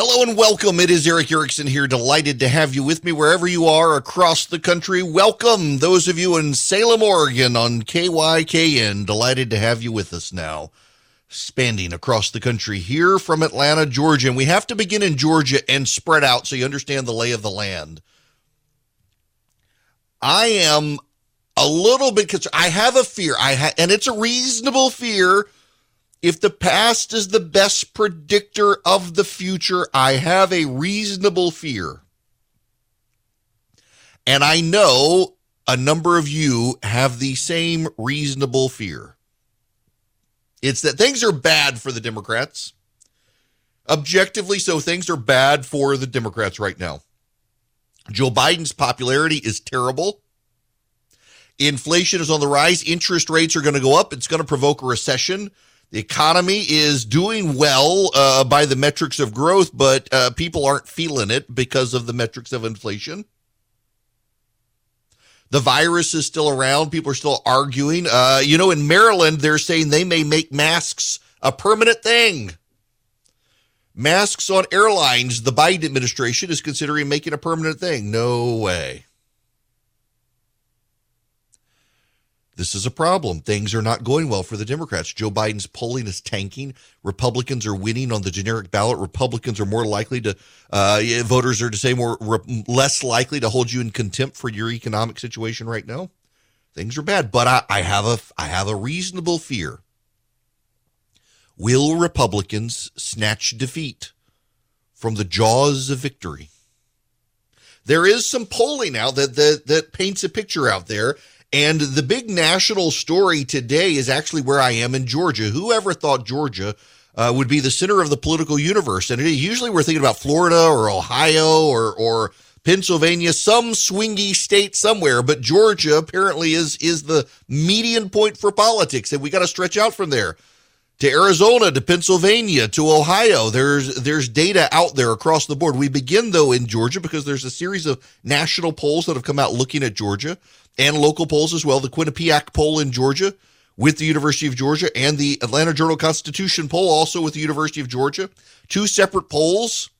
Hello and welcome. It is Eric Erickson here. Delighted to have you with me wherever you are across the country. Welcome those of you in Salem, Oregon on KYKN. Delighted to have you with us now. Spanning across the country here from Atlanta, Georgia. And we have to begin in Georgia and spread out so you understand the lay of the land. I am a little bit concerned. I have a fear, and it's a reasonable fear. If the past is the best predictor of the future, I have a reasonable fear. And I know a number of you have the same reasonable fear. It's that things are bad for the Democrats. Objectively, so things are bad for the Democrats right now. Joe Biden's popularity is terrible. Inflation is on the rise. Interest rates are going to go up. It's going to provoke a recession. The economy is doing well by the metrics of growth, but people aren't feeling it because of the metrics of inflation. The virus is still around. People are still arguing. In Maryland, they're saying they may make masks a permanent thing. Masks on airlines, the Biden administration is considering making a permanent thing. No way. This is a problem. Things are not going well for the Democrats. Joe Biden's polling is tanking. Republicans are winning on the generic ballot. Republicans are more likely to, voters are to say less likely to hold you in contempt for your economic situation right now. Things are bad, but I have a reasonable fear. Will Republicans snatch defeat from the jaws of victory? There is some polling now that paints a picture out there. And the big national story today is actually where I am in Georgia. Whoever thought Georgia would be the center of the political universe? And usually we're thinking about Florida or Ohio or Pennsylvania, some swingy state somewhere. But Georgia apparently is the median point for politics, and we got to stretch out from there to Arizona, to Pennsylvania, to Ohio. There's data out there across the board. We begin, though, in Georgia because there's a series of national polls that have come out looking at Georgia. And local polls as well, the Quinnipiac poll in Georgia with the University of Georgia and the Atlanta Journal-Constitution poll also with the University of Georgia. Two separate polls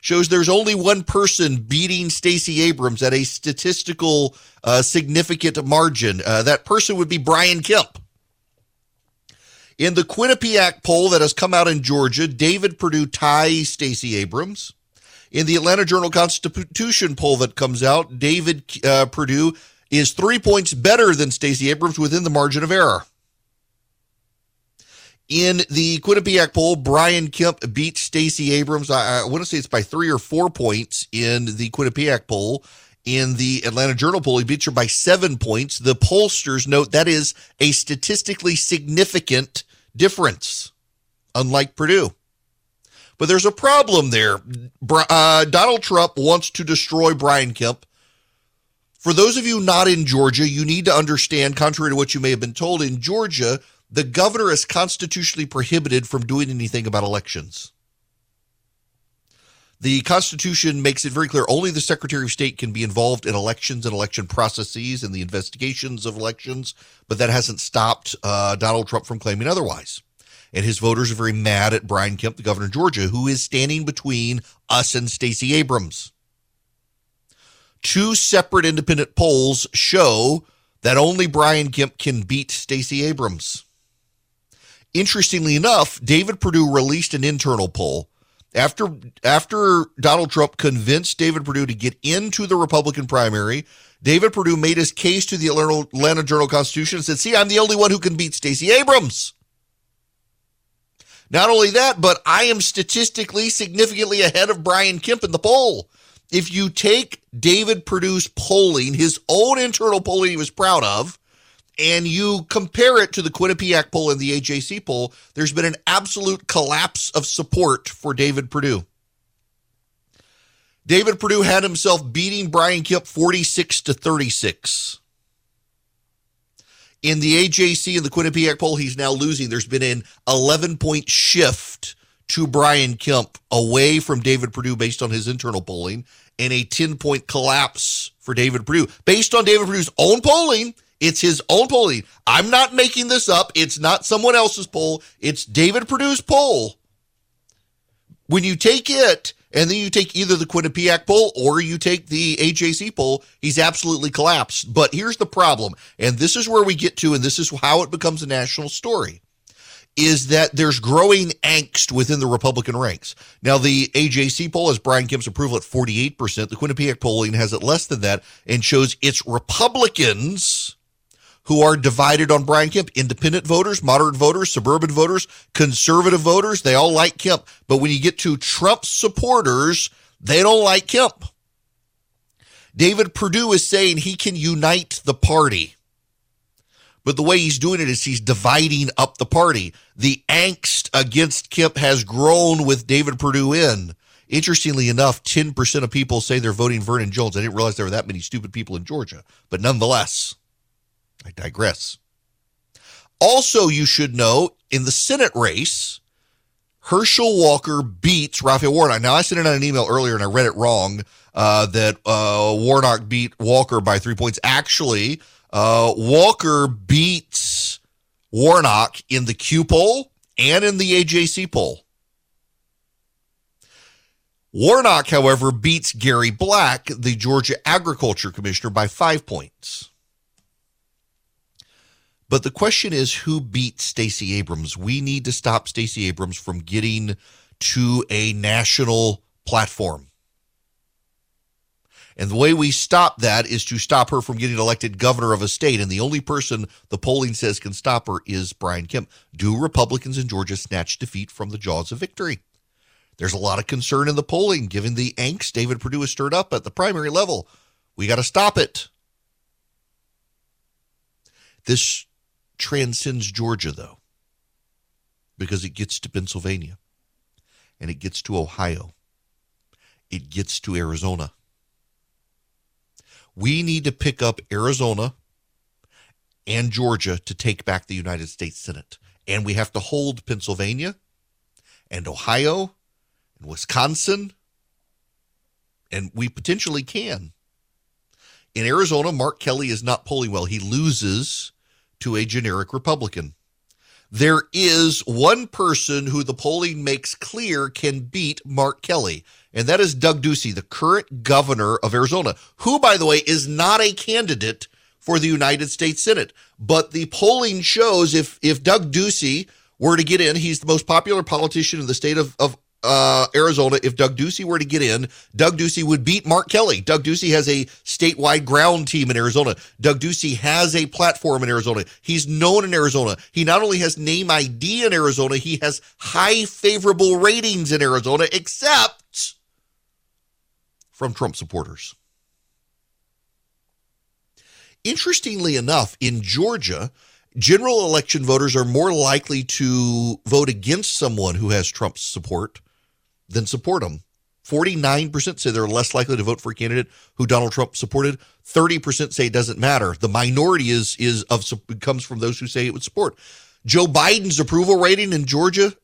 shows there's only one person beating Stacey Abrams at a statistical significant margin. That person would be Brian Kemp. In the Quinnipiac poll that has come out in Georgia, David Perdue ties Stacey Abrams. In the Atlanta Journal-Constitution poll that comes out, David Perdue is 3 points better than Stacey Abrams within the margin of error. In the Quinnipiac poll, Brian Kemp beats Stacey Abrams. I want to say it's by 3 or 4 points in the Quinnipiac poll. In the Atlanta Journal poll, he beats her by 7 points. The pollsters note that is a statistically significant difference, unlike Perdue. But there's a problem there. Donald Trump wants to destroy Brian Kemp. For those of you not in Georgia, you need to understand, contrary to what you may have been told, in Georgia, the governor is constitutionally prohibited from doing anything about elections. The Constitution makes it very clear only the Secretary of State can be involved in elections and election processes and the investigations of elections, but that hasn't stopped Donald Trump from claiming otherwise. And his voters are very mad at Brian Kemp, the governor of Georgia, who is standing between us and Stacey Abrams. Two separate independent polls show that only Brian Kemp can beat Stacey Abrams. Interestingly enough, David Perdue released an internal poll. After Donald Trump convinced David Perdue to get into the Republican primary, David Perdue made his case to the Atlanta Journal-Constitution and said, see, I'm the only one who can beat Stacey Abrams. Not only that, but I am statistically significantly ahead of Brian Kemp in the poll. If you take David Perdue's polling, his own internal polling he was proud of, and you compare it to the Quinnipiac poll and the AJC poll, there's been an absolute collapse of support for David Perdue. David Perdue had himself beating Brian Kemp 46-36. In the AJC and the Quinnipiac poll, he's now losing. There's been an 11-point shift to Brian Kemp away from David Perdue based on his internal polling, and a 10-point collapse for David Perdue. Based on David Perdue's own polling, it's his own polling. I'm not making this up. It's not someone else's poll. It's David Perdue's poll. When you take it And then you take either the Quinnipiac poll or you take the AJC poll. He's absolutely collapsed. But here's the problem, and this is where we get to, and this is how it becomes a national story, is that there's growing angst within the Republican ranks. Now, the AJC poll has Brian Kemp's approval at 48%. The Quinnipiac polling has it less than that and shows it's Republicans who are divided on Brian Kemp. Independent voters, moderate voters, suburban voters, conservative voters, they all like Kemp. But when you get to Trump supporters, they don't like Kemp. David Perdue is saying he can unite the party. But the way he's doing it is he's dividing up the party. The angst against Kemp has grown with David Perdue in. Interestingly enough, 10% of people say they're voting Vernon Jones. I didn't realize there were that many stupid people in Georgia, but nonetheless, I digress. Also, you should know, in the Senate race, Herschel Walker beats Raphael Warnock. Now, I sent it out an email earlier, and I read it wrong, that Warnock beat Walker by 3 points. Actually, Walker beats Warnock in the Q poll and in the AJC poll. Warnock, however, beats Gary Black, the Georgia Agriculture Commissioner, by 5 points. But the question is, who beat Stacey Abrams? We need to stop Stacey Abrams from getting to a national platform. And the way we stop that is to stop her from getting elected governor of a state. And the only person the polling says can stop her is Brian Kemp. Do Republicans in Georgia snatch defeat from the jaws of victory? There's a lot of concern in the polling, given the angst David Perdue has stirred up at the primary level. We got to stop it. This transcends Georgia, though, because it gets to Pennsylvania, and it gets to Ohio. It gets to Arizona. We need to pick up Arizona and Georgia to take back the United States Senate, and we have to hold Pennsylvania and Ohio and Wisconsin, and we potentially can. In Arizona, Mark Kelly is not polling well. He loses to a generic Republican. There is one person who the polling makes clear can beat Mark Kelly, and that is Doug Ducey, the current governor of Arizona, who, by the way, is not a candidate for the United States Senate. But the polling shows if Doug Ducey were to get in, he's the most popular politician in the state of Arizona. If Doug Ducey were to get in, Doug Ducey would beat Mark Kelly. Doug Ducey has a statewide ground team in Arizona. Doug Ducey has a platform in Arizona. He's known in Arizona. He not only has name ID in Arizona, he has high favorable ratings in Arizona, except from Trump supporters. Interestingly enough, in Georgia, general election voters are more likely to vote against someone who has Trump's support than support him. 49% say they're less likely to vote for a candidate who Donald Trump supported. 30% say it doesn't matter. The minority comes from those who say it would support. Joe Biden's approval rating in Georgia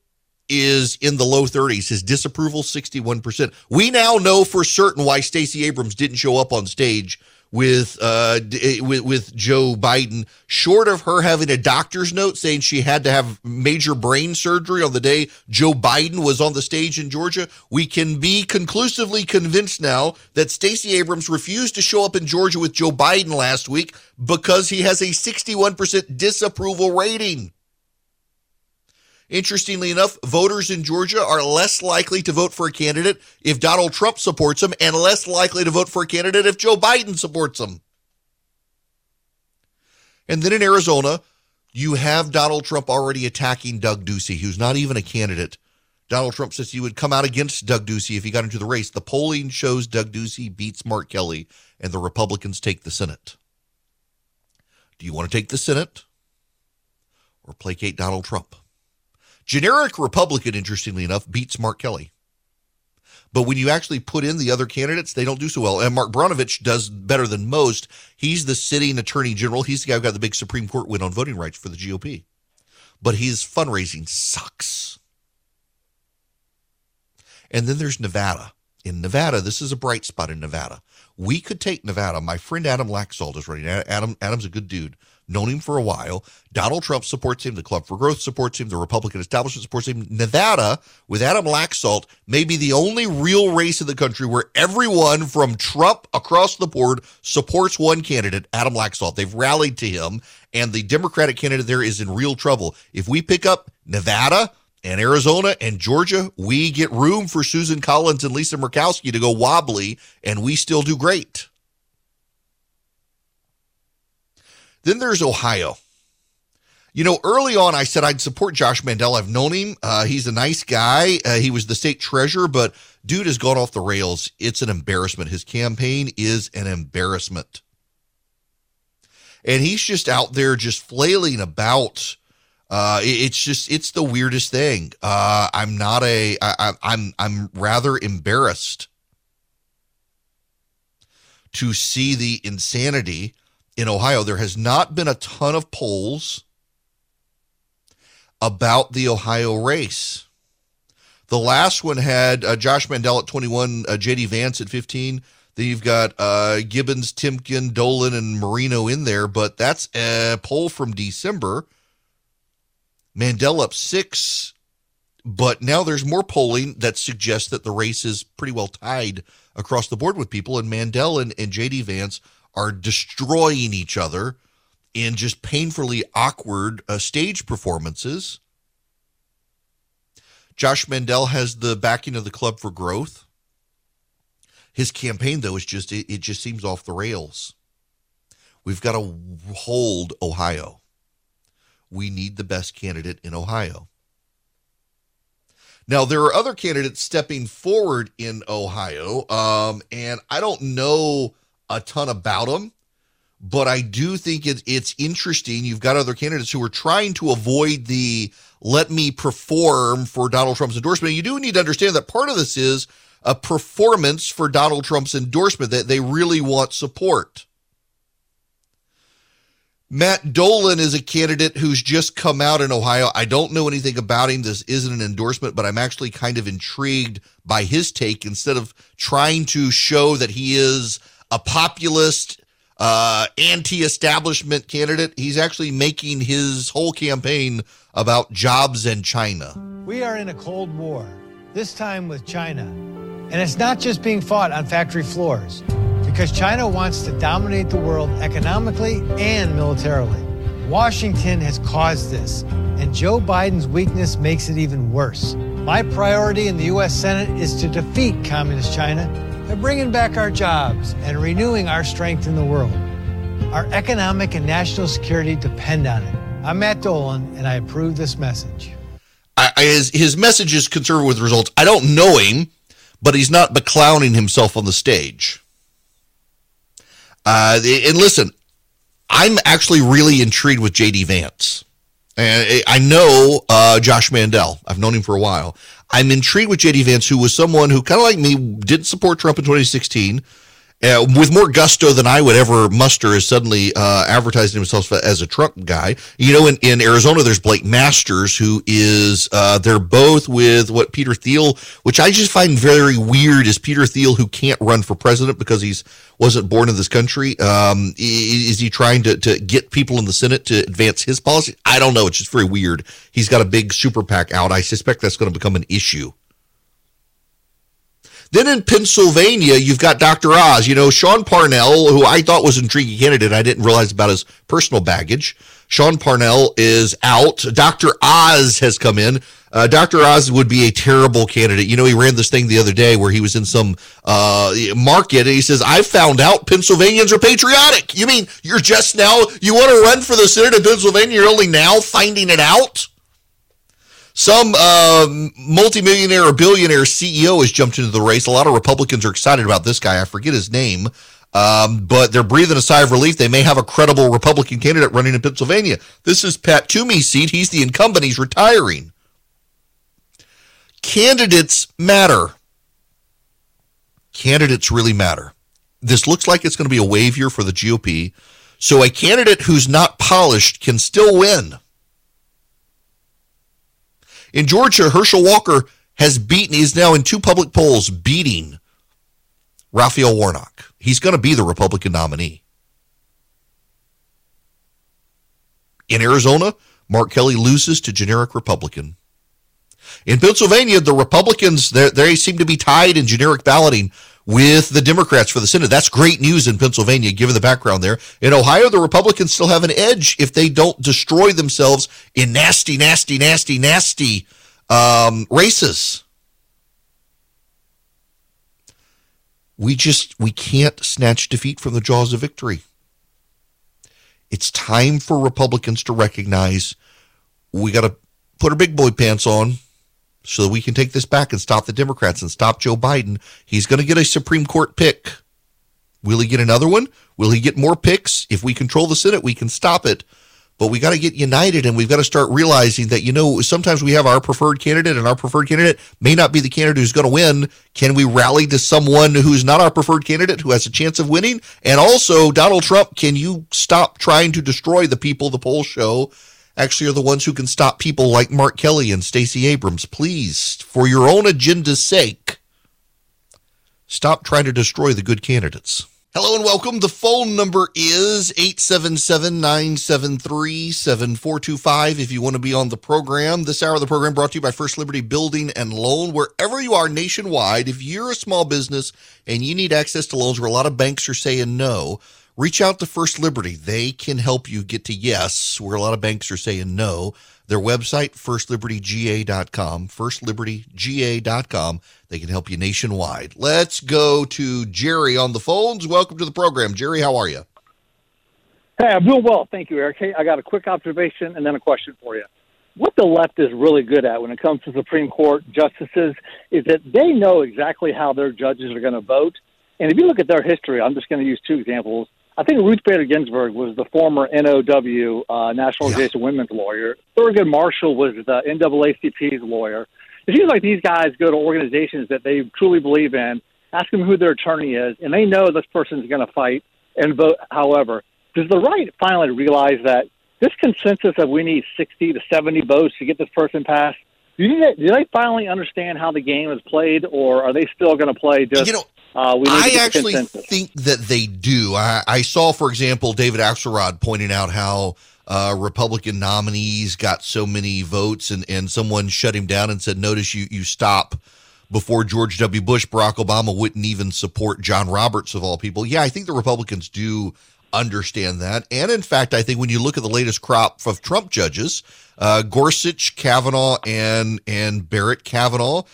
is in the low 30s. His disapproval, 61%. We now know for certain why Stacey Abrams didn't show up on stage with Joe Biden, short of her having a doctor's note saying she had to have major brain surgery on the day Joe Biden was on the stage in Georgia. We can be conclusively convinced now that Stacey Abrams refused to show up in Georgia with Joe Biden last week because he has a 61% disapproval rating. Interestingly enough, voters in Georgia are less likely to vote for a candidate if Donald Trump supports him and less likely to vote for a candidate if Joe Biden supports him. And then in Arizona, you have Donald Trump already attacking Doug Ducey, who's not even a candidate. Donald Trump says he would come out against Doug Ducey if he got into the race. The polling shows Doug Ducey beats Mark Kelly, and the Republicans take the Senate. Do you want to take the Senate or placate Donald Trump? Generic Republican, interestingly enough, beats Mark Kelly. But when you actually put in the other candidates, they don't do so well. And Mark Brnovich does better than most. He's the sitting attorney general. He's the guy who got the big Supreme Court win on voting rights for the GOP. But his fundraising sucks. And then there's Nevada. In Nevada, this is a bright spot in Nevada. We could take Nevada. My friend Adam Laxalt is running. Adam's a good dude. known him for a while. Donald Trump supports him. The Club for Growth supports him. The Republican establishment supports him. Nevada, with Adam Laxalt, may be the only real race in the country where everyone from Trump across the board supports one candidate, Adam Laxalt. They've rallied to him, and the Democratic candidate there is in real trouble. If we pick up Nevada and Arizona and Georgia, we get room for Susan Collins and Lisa Murkowski to go wobbly, and we still do great. Then there's Ohio. You know, early on, I said I'd support Josh Mandel. I've known him. He's a nice guy. He was the state treasurer, but dude has gone off the rails. It's an embarrassment. His campaign is an embarrassment. And he's just out there just flailing about. It's the weirdest thing. I'm rather embarrassed to see the insanity in Ohio. There has not been a ton of polls about the Ohio race. The last one had Josh Mandel at 21, J.D. Vance at 15. Then you've got Gibbons, Timken, Dolan, and Marino in there, but that's a poll from December. Mandel up 6, but now there's more polling that suggests that the race is pretty well tied across the board with people, and Mandel and J.D. Vance are destroying each other in just painfully awkward stage performances. Josh Mandel has the backing of the Club for Growth. His campaign, though, is just it just seems off the rails. We've got to hold Ohio. We need the best candidate in Ohio. Now, there are other candidates stepping forward in Ohio, and I don't know a ton about them. But I do think it's interesting. You've got other candidates who are trying to avoid the let me perform for Donald Trump's endorsement. You do need to understand that part of this is a performance for Donald Trump's endorsement, that they really want support. Matt Dolan is a candidate who's just come out in Ohio. I don't know anything about him. This isn't an endorsement, but I'm actually kind of intrigued by his take. Instead of trying to show that he is a populist, anti-establishment candidate, he's actually making his whole campaign about jobs and China. We are in a cold war, this time with China. And it's not just being fought on factory floors, because China wants to dominate the world economically and militarily. Washington has caused this, and Joe Biden's weakness makes it even worse. My priority in the U.S. Senate is to defeat Communist China. They're bringing back our jobs and renewing our strength in the world. Our economic and national security depend on it. I'm Matt Dolan, and I approve this message. His message is conservative with results. I don't know him, but he's not beclowning himself on the stage. And listen, I'm actually really intrigued with J.D. Vance. And I know Josh Mandel. I've known him for a while. I'm intrigued with J.D. Vance, who was someone who, kind of like me, didn't support Trump in 2016, with more gusto than I would ever muster, is suddenly advertising himself as a Trump guy. You know, in Arizona, there's Blake Masters, who is, they're both with what Peter Thiel, which I just find very weird, is Peter Thiel, who can't run for president because wasn't born in this country. Is he trying to get people in the Senate to advance his policy? I don't know. It's just very weird. He's got a big super PAC out. I suspect that's going to become an issue. Then in Pennsylvania, you've got Dr. Oz. You know, Sean Parnell, who I thought was an intriguing candidate. I didn't realize about his personal baggage. Sean Parnell is out. Dr. Oz has come in. Dr. Oz would be a terrible candidate. You know, he ran this thing the other day where he was in some market, and he says, I found out Pennsylvanians are patriotic. You mean you're just now, you want to run for the Senate of Pennsylvania, you're only now finding it out? Some multimillionaire or billionaire CEO has jumped into the race. A lot of Republicans are excited about this guy. I forget his name, but they're breathing a sigh of relief. They may have a credible Republican candidate running in Pennsylvania. This is Pat Toomey's seat. He's the incumbent. He's retiring. Candidates matter. Candidates really matter. This looks like it's going to be a wave year for the GOP, so a candidate who's not polished can still win. In Georgia, Herschel Walker is now in two public polls, beating Raphael Warnock. He's going to be the Republican nominee. In Arizona, Mark Kelly loses to generic Republican. In Pennsylvania, the Republicans, they seem to be tied in generic balloting with the Democrats for the Senate. That's great news in Pennsylvania, given the background there. In Ohio, the Republicans still have an edge if they don't destroy themselves in nasty races. We can't snatch defeat from the jaws of victory. It's time for Republicans to recognize we got to put our big boy pants on so that we can take this back and stop the Democrats and stop Joe Biden. He's going to get a Supreme Court pick. Will he get another one? Will he get more picks? If we control the Senate, we can stop it. But we got to get united, and we've got to start realizing that, sometimes we have our preferred candidate, and our preferred candidate may not be the candidate who's going to win. Can we rally to someone who's not our preferred candidate who has a chance of winning? And also, Donald Trump, can you stop trying to destroy the people the polls show actually are the ones who can stop people like Mark Kelly and Stacey Abrams? Please, for your own agenda's sake, stop trying to destroy the good candidates. Hello and welcome. The phone number is 877-973-7425 if you want to be on the program. This hour of the program brought to you by First Liberty Building and Loan. Wherever you are nationwide, if you're a small business and you need access to loans where a lot of banks are saying no, reach out to First Liberty. They can help you get to yes where a lot of banks are saying no. Their website, firstlibertyga.com, firstlibertyga.com. They can help you nationwide. Let's go to Jerry on the phones. Welcome to the program. Jerry, how are you? Hey, I'm doing well. Thank you, Eric. Hey, I got a quick observation and then a question for you. What the left is really good at when it comes to Supreme Court justices is that they know exactly how their judges are going to vote. And if you look at their history, I'm just going to use two examples. I think Ruth Bader Ginsburg was the former NOW, National Organization of Women's lawyer. Thurgood Marshall was the NAACP's lawyer. It seems like these guys go to organizations that they truly believe in, ask them who their attorney is, and they know this person's going to fight and vote. However, does the right finally realize that this consensus of we need 60 to 70 votes to get this person passed, do they finally understand how the game is played, or are they still going to play just... I actually think that they do. I saw, for example, David Axelrod pointing out how Republican nominees got so many votes, and someone shut him down and said, notice you stop before George W. Bush. Barack Obama wouldn't even support John Roberts, of all people. Yeah, I think the Republicans do understand that. And in fact, I think when you look at the latest crop of Trump judges, Gorsuch, Kavanaugh, and Barrett Kavanaugh,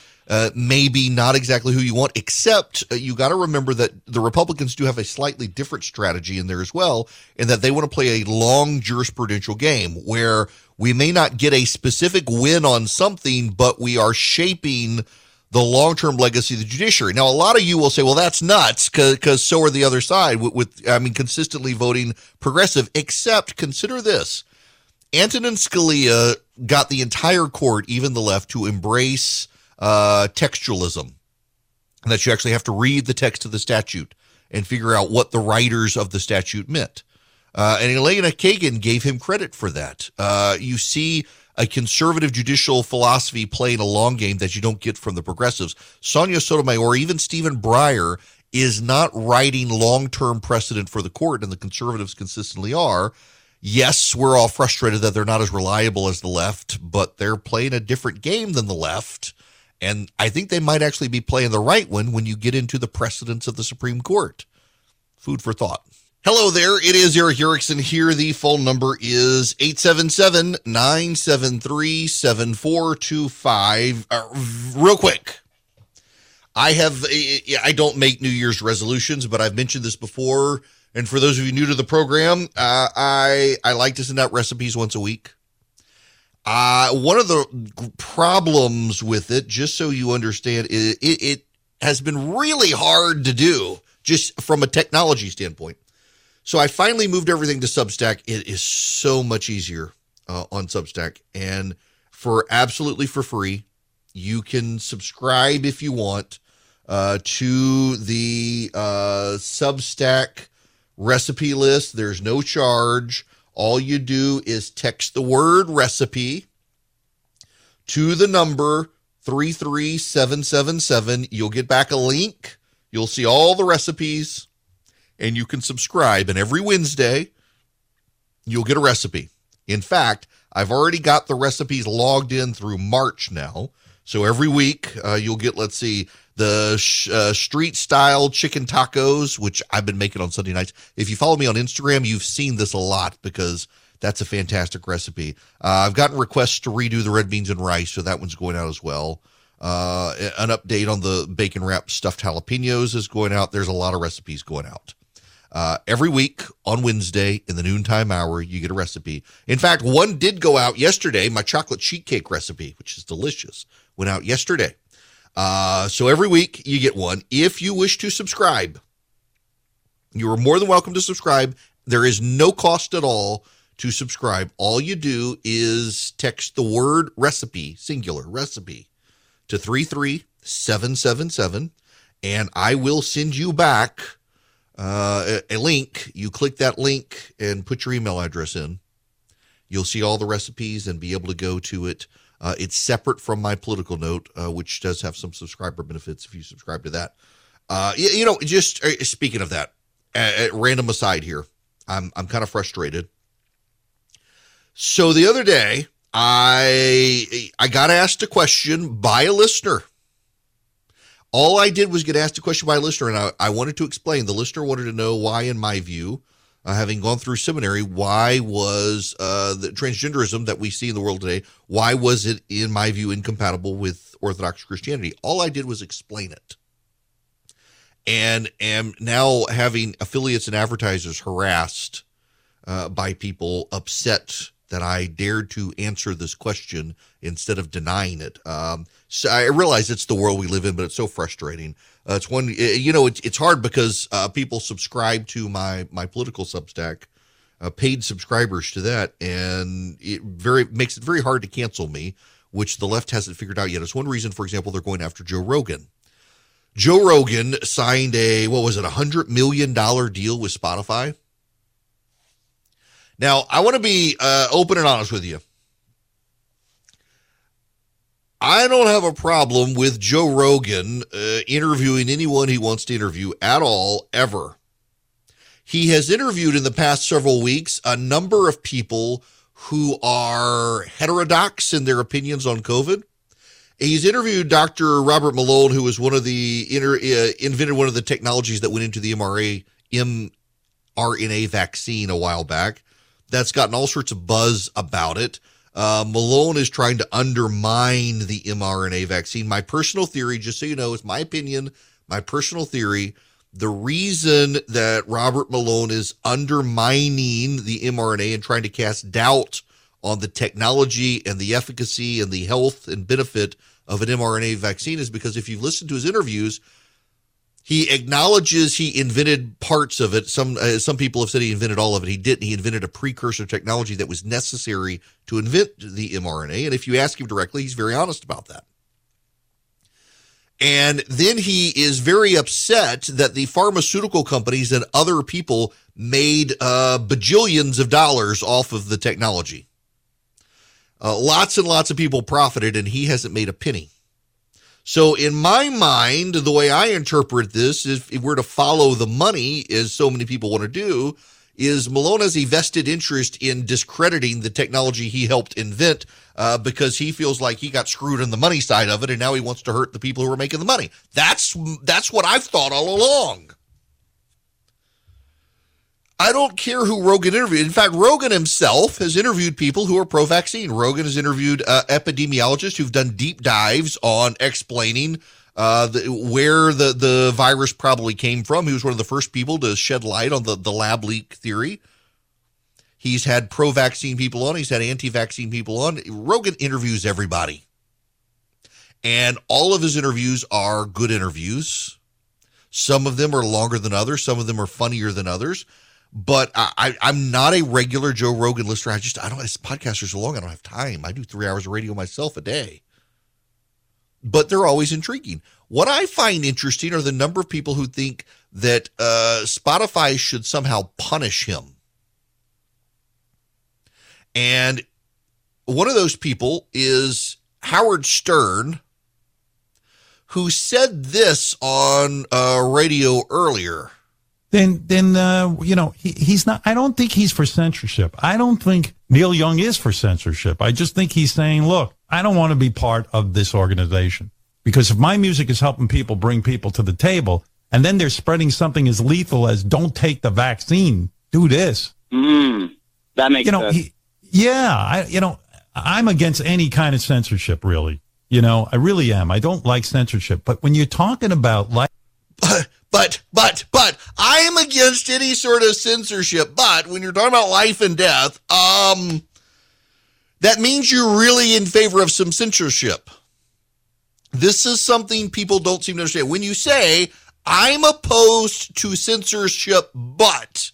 maybe not exactly who you want, except you got to remember that the Republicans do have a slightly different strategy in there as well, in that they want to play a long jurisprudential game where we may not get a specific win on something, but we are shaping the long-term legacy of the judiciary. Now, a lot of you will say, well, that's nuts, because so are the other side with consistently voting progressive, except consider this. Antonin Scalia got the entire court, even the left, to embrace textualism, and that you actually have to read the text of the statute and figure out what the writers of the statute meant. And Elena Kagan gave him credit for that. You see a conservative judicial philosophy playing a long game that you don't get from the progressives. Sonia Sotomayor, even Stephen Breyer, is not writing long-term precedent for the court, and the conservatives consistently are. Yes, we're all frustrated that they're not as reliable as the left, but they're playing a different game than the left. And I think they might actually be playing the right one when you get into the precedents of the Supreme Court. Food for thought. Hello there. It is Eric Erickson here. The phone number is 877-973-7425. Real quick. I don't make New Year's resolutions, but I've mentioned this before. And for those of you new to the program, I like to send out recipes once a week. One of the problems with it, just so you understand, is it has been really hard to do just from a technology standpoint. So I finally moved everything to Substack. It is so much easier on Substack, and for absolutely for free. You can subscribe if you want to the Substack recipe list. There's no charge. All you do is text the word recipe to the number 33777. You'll get back a link. You'll see all the recipes, and you can subscribe. And every Wednesday, you'll get a recipe. In fact, I've already got the recipes logged in through March now. So every week you'll get, let's see, the street-style chicken tacos, which I've been making on Sunday nights. If you follow me on Instagram, you've seen this a lot because that's a fantastic recipe. I've gotten requests to redo the red beans and rice, so that one's going out as well. An update on the bacon-wrapped stuffed jalapenos is going out. There's a lot of recipes going out. Every week on Wednesday in the noontime hour, you get a recipe. In fact, one did go out yesterday. My chocolate sheet cake recipe, which is delicious, went out yesterday. So every week you get one. If you wish to subscribe, you are more than welcome to subscribe. There is no cost at all to subscribe. All you do is text the word recipe, singular recipe, to 33777, and I will send you back a link. You click that link and put your email address in. You'll see all the recipes and be able to go to it. It's separate from my political note, which does have some subscriber benefits if you subscribe to that. Just speaking of that, random aside here, I'm kind of frustrated. So the other day, I got asked a question by a listener. All I did was get asked a question by a listener, and I wanted to explain. The listener wanted to know why, in my view, having gone through seminary, why was the transgenderism that we see in the world today, why was it, in my view, incompatible with Orthodox Christianity? All I did was explain it. And am now having affiliates and advertisers harassed by people upset that I dared to answer this question instead of denying it. So I realize it's the world we live in, but it's so frustrating. It's one, it's hard because people subscribe to my political Substack, paid subscribers to that, and it makes it very hard to cancel me, which the left hasn't figured out yet. It's one reason, for example, they're going after Joe Rogan. Joe Rogan signed a $100 million deal with Spotify. Now, I want to be open and honest with you. I don't have a problem with Joe Rogan interviewing anyone he wants to interview at all, ever. He has interviewed in the past several weeks a number of people who are heterodox in their opinions on COVID. He's interviewed Dr. Robert Malone, who was one of the invented one of the technologies that went into the mRNA vaccine a while back. That's gotten all sorts of buzz about it. Malone is trying to undermine the mRNA vaccine. My personal theory, just so you know, it's my opinion, my personal theory. The reason that Robert Malone is undermining the mRNA and trying to cast doubt on the technology and the efficacy and the health and benefit of an mRNA vaccine is because if you've listened to his interviews, he acknowledges he invented parts of it. Some people have said he invented all of it. He didn't. He invented a precursor technology that was necessary to invent the mRNA. And if you ask him directly, he's very honest about that. And then he is very upset that the pharmaceutical companies and other people made bajillions of dollars off of the technology. Lots and lots of people profited, and he hasn't made a penny. So in my mind, the way I interpret this is if we're to follow the money, as so many people want to do, is Malone has a vested interest in discrediting the technology he helped invent because he feels like he got screwed on the money side of it, and now he wants to hurt the people who are making the money. That's what I've thought all along. I don't care who Rogan interviewed. In fact, Rogan himself has interviewed people who are pro-vaccine. Rogan has interviewed epidemiologists who've done deep dives on explaining where the virus probably came from. He was one of the first people to shed light on the lab leak theory. He's had pro-vaccine people on. He's had anti-vaccine people on. Rogan interviews everybody. And all of his interviews are good interviews. Some of them are longer than others. Some of them are funnier than others. But I'm not a regular Joe Rogan listener. This podcast is so long. I don't have time. I do 3 hours of radio myself a day. But they're always intriguing. What I find interesting are the number of people who think that Spotify should somehow punish him. And one of those people is Howard Stern, who said this on radio earlier. Then he's not. I don't think he's for censorship. I don't think Neil Young is for censorship. I just think he's saying, look, I don't want to be part of this organization, because if my music is helping people bring people to the table, and then they're spreading something as lethal as don't take the vaccine, do this. That makes sense. I'm against any kind of censorship, really. You know, I really am. I don't like censorship. But when you're talking about like... But I am against any sort of censorship. But when you're talking about life and death, that means you're really in favor of some censorship. This is something people don't seem to understand. When you say, I'm opposed to censorship, but,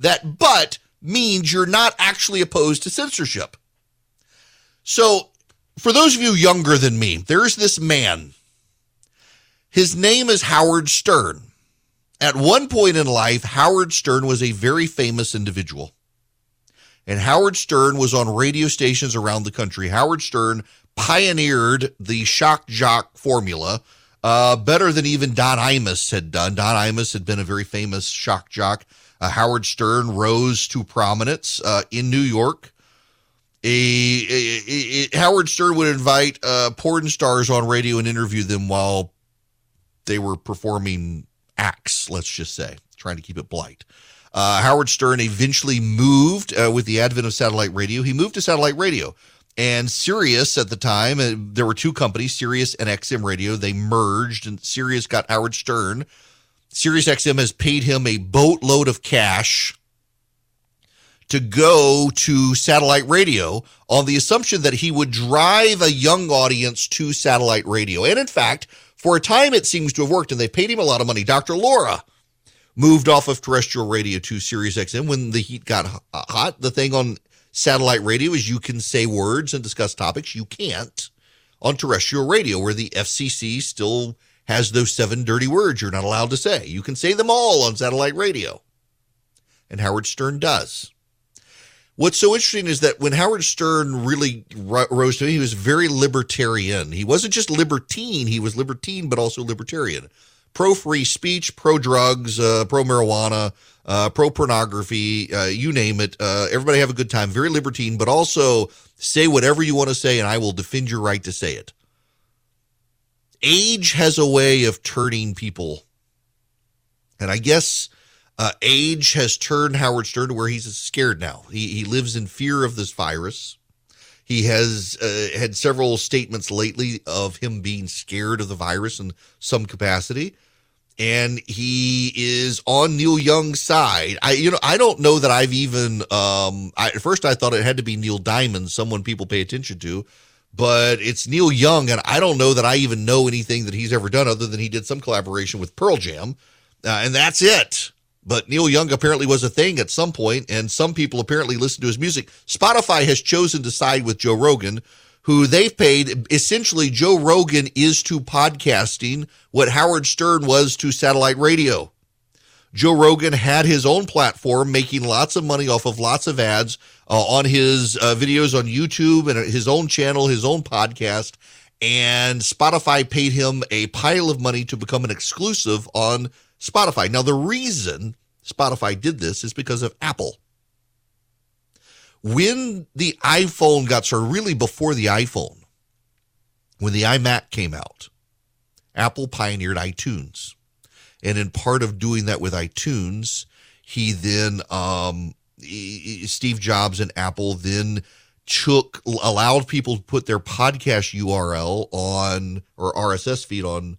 that but means you're not actually opposed to censorship. So for those of you younger than me, there's this man. His name is Howard Stern. At one point in life, Howard Stern was a very famous individual. And Howard Stern was on radio stations around the country. Howard Stern pioneered the shock jock formula better than even Don Imus had done. Don Imus had been a very famous shock jock. Howard Stern rose to prominence in New York. Howard Stern would invite porn stars on radio and interview them while they were performing acts, let's just say, trying to keep it polite. Howard Stern eventually moved with the advent of satellite radio. He moved to satellite radio. And Sirius at the time, there were two companies, Sirius and XM Radio. They merged, and Sirius got Howard Stern. Sirius XM has paid him a boatload of cash to go to satellite radio on the assumption that he would drive a young audience to satellite radio. And in fact, for a time, it seems to have worked, and they paid him a lot of money. Dr. Laura moved off of terrestrial radio to Sirius XM when the heat got hot. The thing on satellite radio is you can say words and discuss topics you can't on terrestrial radio, where the FCC still has those 7 dirty words you're not allowed to say. You can say them all on satellite radio, and Howard Stern does. What's so interesting is that when Howard Stern really rose to, he was very libertarian. He wasn't just libertine. He was libertine, but also libertarian. Pro-free speech, pro-drugs, pro-marijuana, pro-pornography, you name it. Everybody have a good time. Very libertine, but also say whatever you want to say, and I will defend your right to say it. Age has a way of turning people. And I guess... age has turned Howard Stern to where he's scared now. He lives in fear of this virus. He has had several statements lately of him being scared of the virus in some capacity. And he is on Neil Young's side. I don't know that I've even, at first I thought it had to be Neil Diamond, someone people pay attention to, but it's Neil Young. And I don't know that I even know anything that he's ever done other than he did some collaboration with Pearl Jam. And that's it. But Neil Young apparently was a thing at some point, and some people apparently listen to his music. Spotify has chosen to side with Joe Rogan, who they've paid. Essentially, Joe Rogan is to podcasting what Howard Stern was to satellite radio. Joe Rogan had his own platform, making lots of money off of lots of ads on his videos on YouTube and his own channel, his own podcast. And Spotify paid him a pile of money to become an exclusive on Spotify. Now, the reason Spotify did this is because of Apple. When the iPhone got started, really before the iPhone, when the iMac came out, Apple pioneered iTunes. And in part of doing that with iTunes, he then, Steve Jobs and Apple then allowed people to put their podcast URL on, or RSS feed on.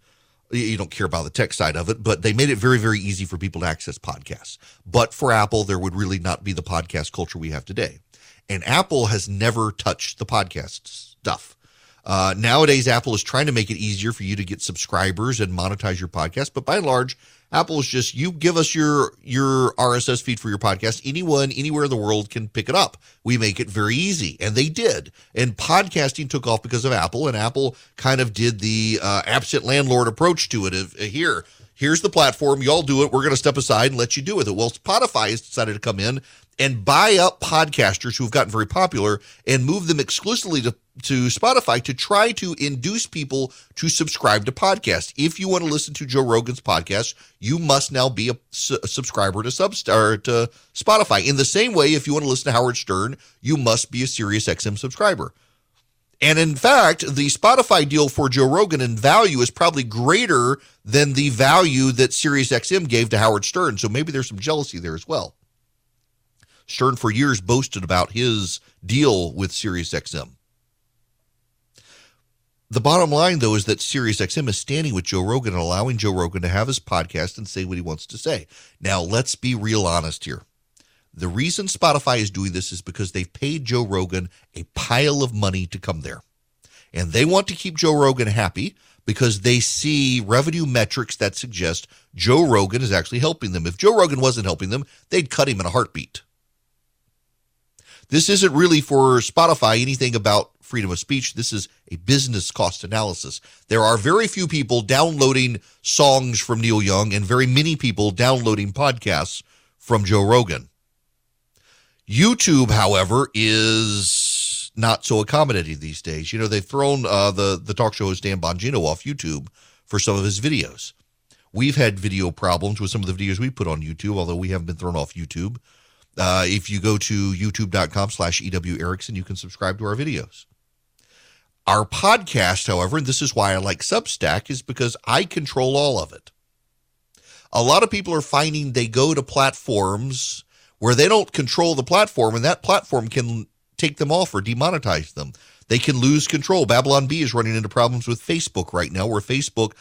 You don't care about the tech side of it, but they made it very, very easy for people to access podcasts. But for Apple, there would really not be the podcast culture we have today. And Apple has never touched the podcast stuff. Nowadays, Apple is trying to make it easier for you to get subscribers and monetize your podcast. But by and large, Apple is just, you give us your RSS feed for your podcast. Anyone, anywhere in the world can pick it up. We make it very easy. And they did. And podcasting took off because of Apple. And Apple kind of did the absent landlord approach to it. Here's the platform. Y'all do it. We're going to step aside and let you do with it. Well, Spotify has decided to come in and buy up podcasters who have gotten very popular and move them exclusively to to Spotify to try to induce people to subscribe to podcasts. If you want to listen to Joe Rogan's podcast, you must now be a subscriber to to Spotify. In the same way, if you want to listen to Howard Stern, you must be a Sirius XM subscriber. And in fact, the Spotify deal for Joe Rogan in value is probably greater than the value that Sirius XM gave to Howard Stern. So maybe there's some jealousy there as well. Stern for years boasted about his deal with Sirius XM. The bottom line, though, is that SiriusXM is standing with Joe Rogan and allowing Joe Rogan to have his podcast and say what he wants to say. Now, let's be real honest here. The reason Spotify is doing this is because they've paid Joe Rogan a pile of money to come there. And they want to keep Joe Rogan happy because they see revenue metrics that suggest Joe Rogan is actually helping them. If Joe Rogan wasn't helping them, they'd cut him in a heartbeat. This isn't really for Spotify anything about freedom of speech. This is a business cost analysis. There are very few people downloading songs from Neil Young and very many people downloading podcasts from Joe Rogan. YouTube, however, is not so accommodating these days. You know, they've thrown the talk show host Dan Bongino off YouTube for some of his videos. We've had video problems with some of the videos we put on YouTube, although we haven't been thrown off YouTube. If you go to youtube.com/EW Erickson, you can subscribe to our videos. Our podcast, however, and this is why I like Substack, is because I control all of it. A lot of people are finding they go to platforms where they don't control the platform, and that platform can take them off or demonetize them. They can lose control. Babylon Bee is running into problems with Facebook right now, where Facebook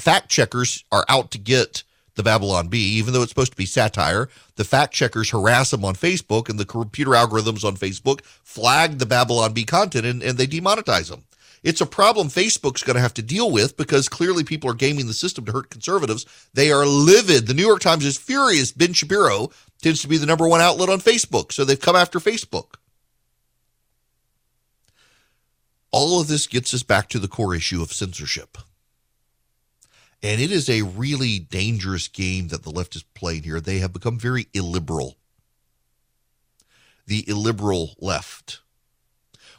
fact checkers are out to get the Babylon Bee, even though it's supposed to be satire. The fact checkers harass them on Facebook, and the computer algorithms on Facebook flag the Babylon Bee content, and they demonetize them. It's a problem Facebook's going to have to deal with because clearly people are gaming the system to hurt conservatives. They are livid. The New York Times is furious. Ben Shapiro tends to be the number one outlet on Facebook, so they've come after Facebook. All of this gets us back to the core issue of censorship. And it is a really dangerous game that the left is playing here. They have become very illiberal. The illiberal left.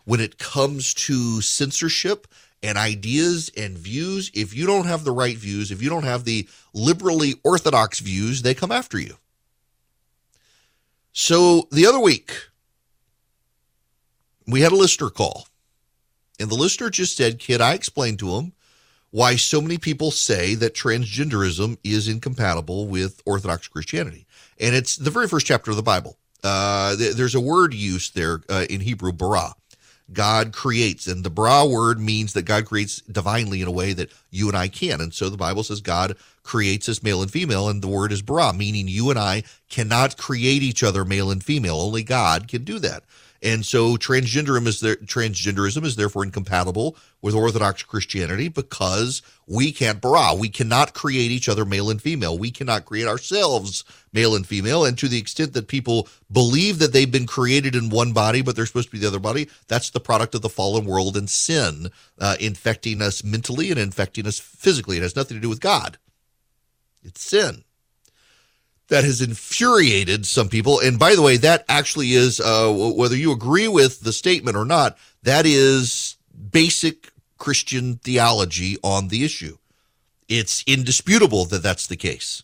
When it comes to censorship and ideas and views, if you don't have the right views, if you don't have the liberally orthodox views, they come after you. So the other week, we had a listener call. And the listener just said, "Kid, I explained to him why so many people say that transgenderism is incompatible with Orthodox Christianity." And it's the very first chapter of the Bible. There's a word used there in Hebrew, bara. God creates. And the bara word means that God creates divinely in a way that you and I can. And so the Bible says God creates us male and female, and the word is bara, meaning you and I cannot create each other male and female. Only God can do that. And so transgenderism is therefore incompatible with Orthodox Christianity because we can't bara. We cannot create each other male and female. We cannot create ourselves male and female. And to the extent that people believe that they've been created in one body, but they're supposed to be the other body, that's the product of the fallen world and sin infecting us mentally and infecting us physically. It has nothing to do with God. It's sin. That has infuriated some people. And by the way, that actually is, whether you agree with the statement or not, that is basic Christian theology on the issue. It's indisputable that that's the case.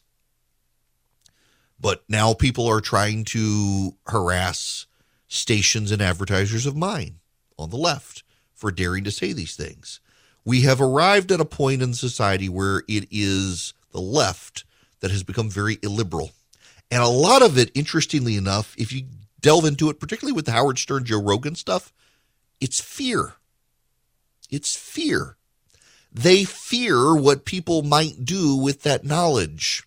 But now people are trying to harass stations and advertisers of mine on the left for daring to say these things. We have arrived at a point in society where it is the left that has become very illiberal. And a lot of it, interestingly enough, if you delve into it, particularly with the Howard Stern, Joe Rogan stuff, it's fear. It's fear. They fear what people might do with that knowledge.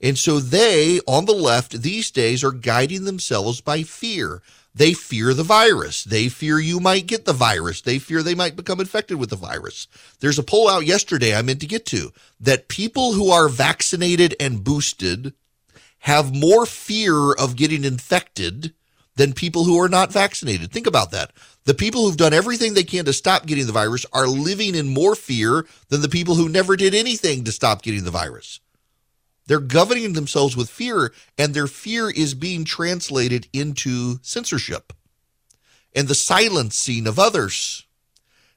And so they, on the left these days, are guiding themselves by fear. They fear the virus. They fear you might get the virus. They fear they might become infected with the virus. There's a poll out yesterday I meant to get to that people who are vaccinated and boosted have more fear of getting infected than people who are not vaccinated. Think about that. The people who've done everything they can to stop getting the virus are living in more fear than the people who never did anything to stop getting the virus. They're governing themselves with fear, and their fear is being translated into censorship. and the silencing of others.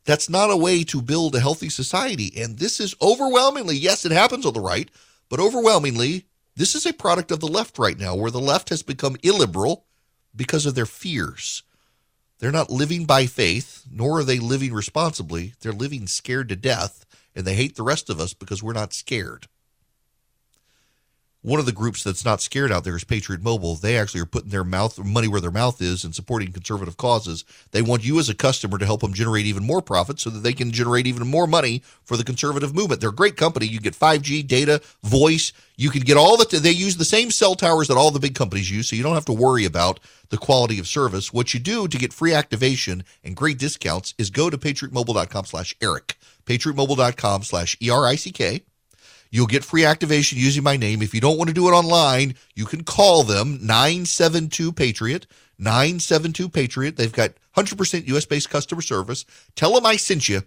That's not a way to build a healthy society. And this is overwhelmingly, yes, it happens on the right, but overwhelmingly, this is a product of the left right now, where the left has become illiberal because of their fears. They're not living by faith, nor are they living responsibly. They're living scared to death, and they hate the rest of us because we're not scared. One of the groups that's not scared out there is Patriot Mobile. They actually are putting their money where their mouth is and supporting conservative causes. They want you as a customer to help them generate even more profit so that they can generate even more money for the conservative movement. They're a great company. You get 5G, data, voice. You can get all they use the same cell towers that all the big companies use, so you don't have to worry about the quality of service. What you do to get free activation and great discounts is go to patriotmobile.com/Eric, patriotmobile.com/ERICK. You'll get free activation using my name. If you don't want to do it online, you can call them, 972-PATRIOT, 972-PATRIOT. They've got 100% U.S.-based customer service. Tell them I sent you.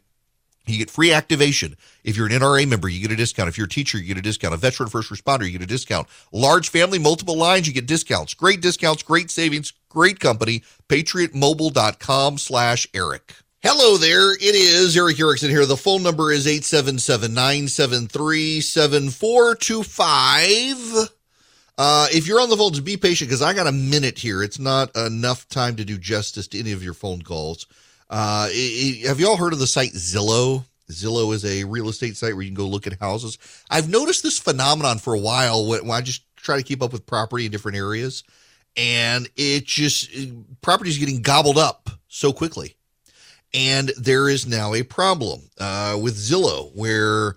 You get free activation. If you're an NRA member, you get a discount. If you're a teacher, you get a discount. A veteran first responder, you get a discount. Large family, multiple lines, you get discounts, great savings, great company, patriotmobile.com/Eric. Hello there. It is Eric Erickson here. The phone number is 877-973-7425. If you're on the phone, just be patient because I got a minute here. It's not enough time to do justice to any of your phone calls. Have you all heard of the site Zillow? Zillow is a real estate site where you can go look at houses. I've noticed this phenomenon for a while when I just try to keep up with property in different areas, and property is getting gobbled up so quickly. And there is now a problem with Zillow, where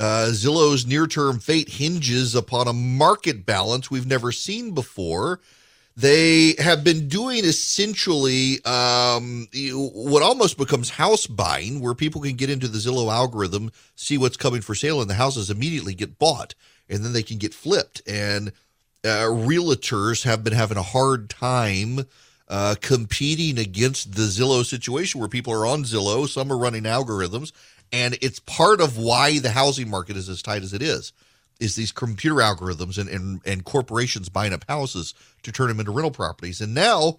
Zillow's near-term fate hinges upon a market balance we've never seen before. They have been doing essentially what almost becomes house buying, where people can get into the Zillow algorithm, see what's coming for sale, and the houses immediately get bought, and then they can get flipped. And realtors have been having a hard time competing against the Zillow situation, where people are on Zillow, some are running algorithms, and it's part of why the housing market is as tight as it is these computer algorithms and corporations buying up houses to turn them into rental properties. And now,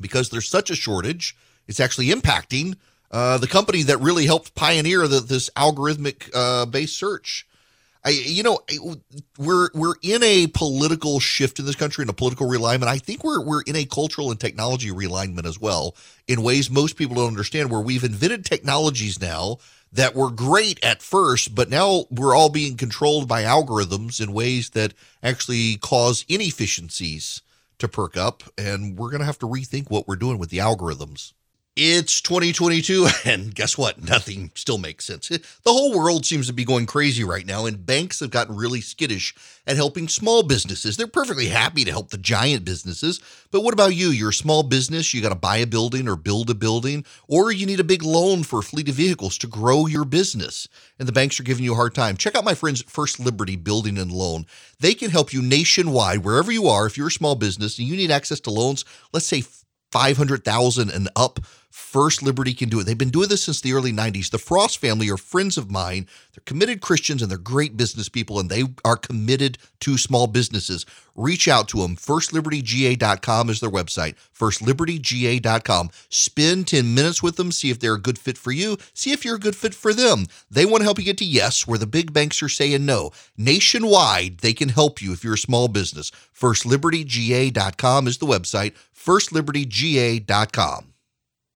because there's such a shortage, it's actually impacting the company that really helped pioneer this algorithmic based search. We're in a political shift in this country and a political realignment. I think we're in a cultural and technology realignment as well, in ways most people don't understand, where we've invented technologies now that were great at first, but now we're all being controlled by algorithms in ways that actually cause inefficiencies to perk up. And we're going to have to rethink what we're doing with the algorithms. It's 2022, and guess what? Nothing still makes sense. The whole world seems to be going crazy right now, and banks have gotten really skittish at helping small businesses. They're perfectly happy to help the giant businesses, but what about you? You're a small business. You got to buy a building or build a building, or you need a big loan for a fleet of vehicles to grow your business, and the banks are giving you a hard time. Check out my friends at First Liberty Building and Loan. They can help you nationwide, wherever you are. If you're a small business and you need access to loans, let's say $500,000 and up, First Liberty can do it. They've been doing this since the early 90s. The Frost family are friends of mine. They're committed Christians, and they're great business people, and they are committed to small businesses. Reach out to them. FirstLibertyGA.com is their website. FirstLibertyGA.com. Spend 10 minutes with them. See if they're a good fit for you. See if you're a good fit for them. They want to help you get to yes, where the big banks are saying no. Nationwide, they can help you if you're a small business. FirstLibertyGA.com is the website. FirstLibertyGA.com.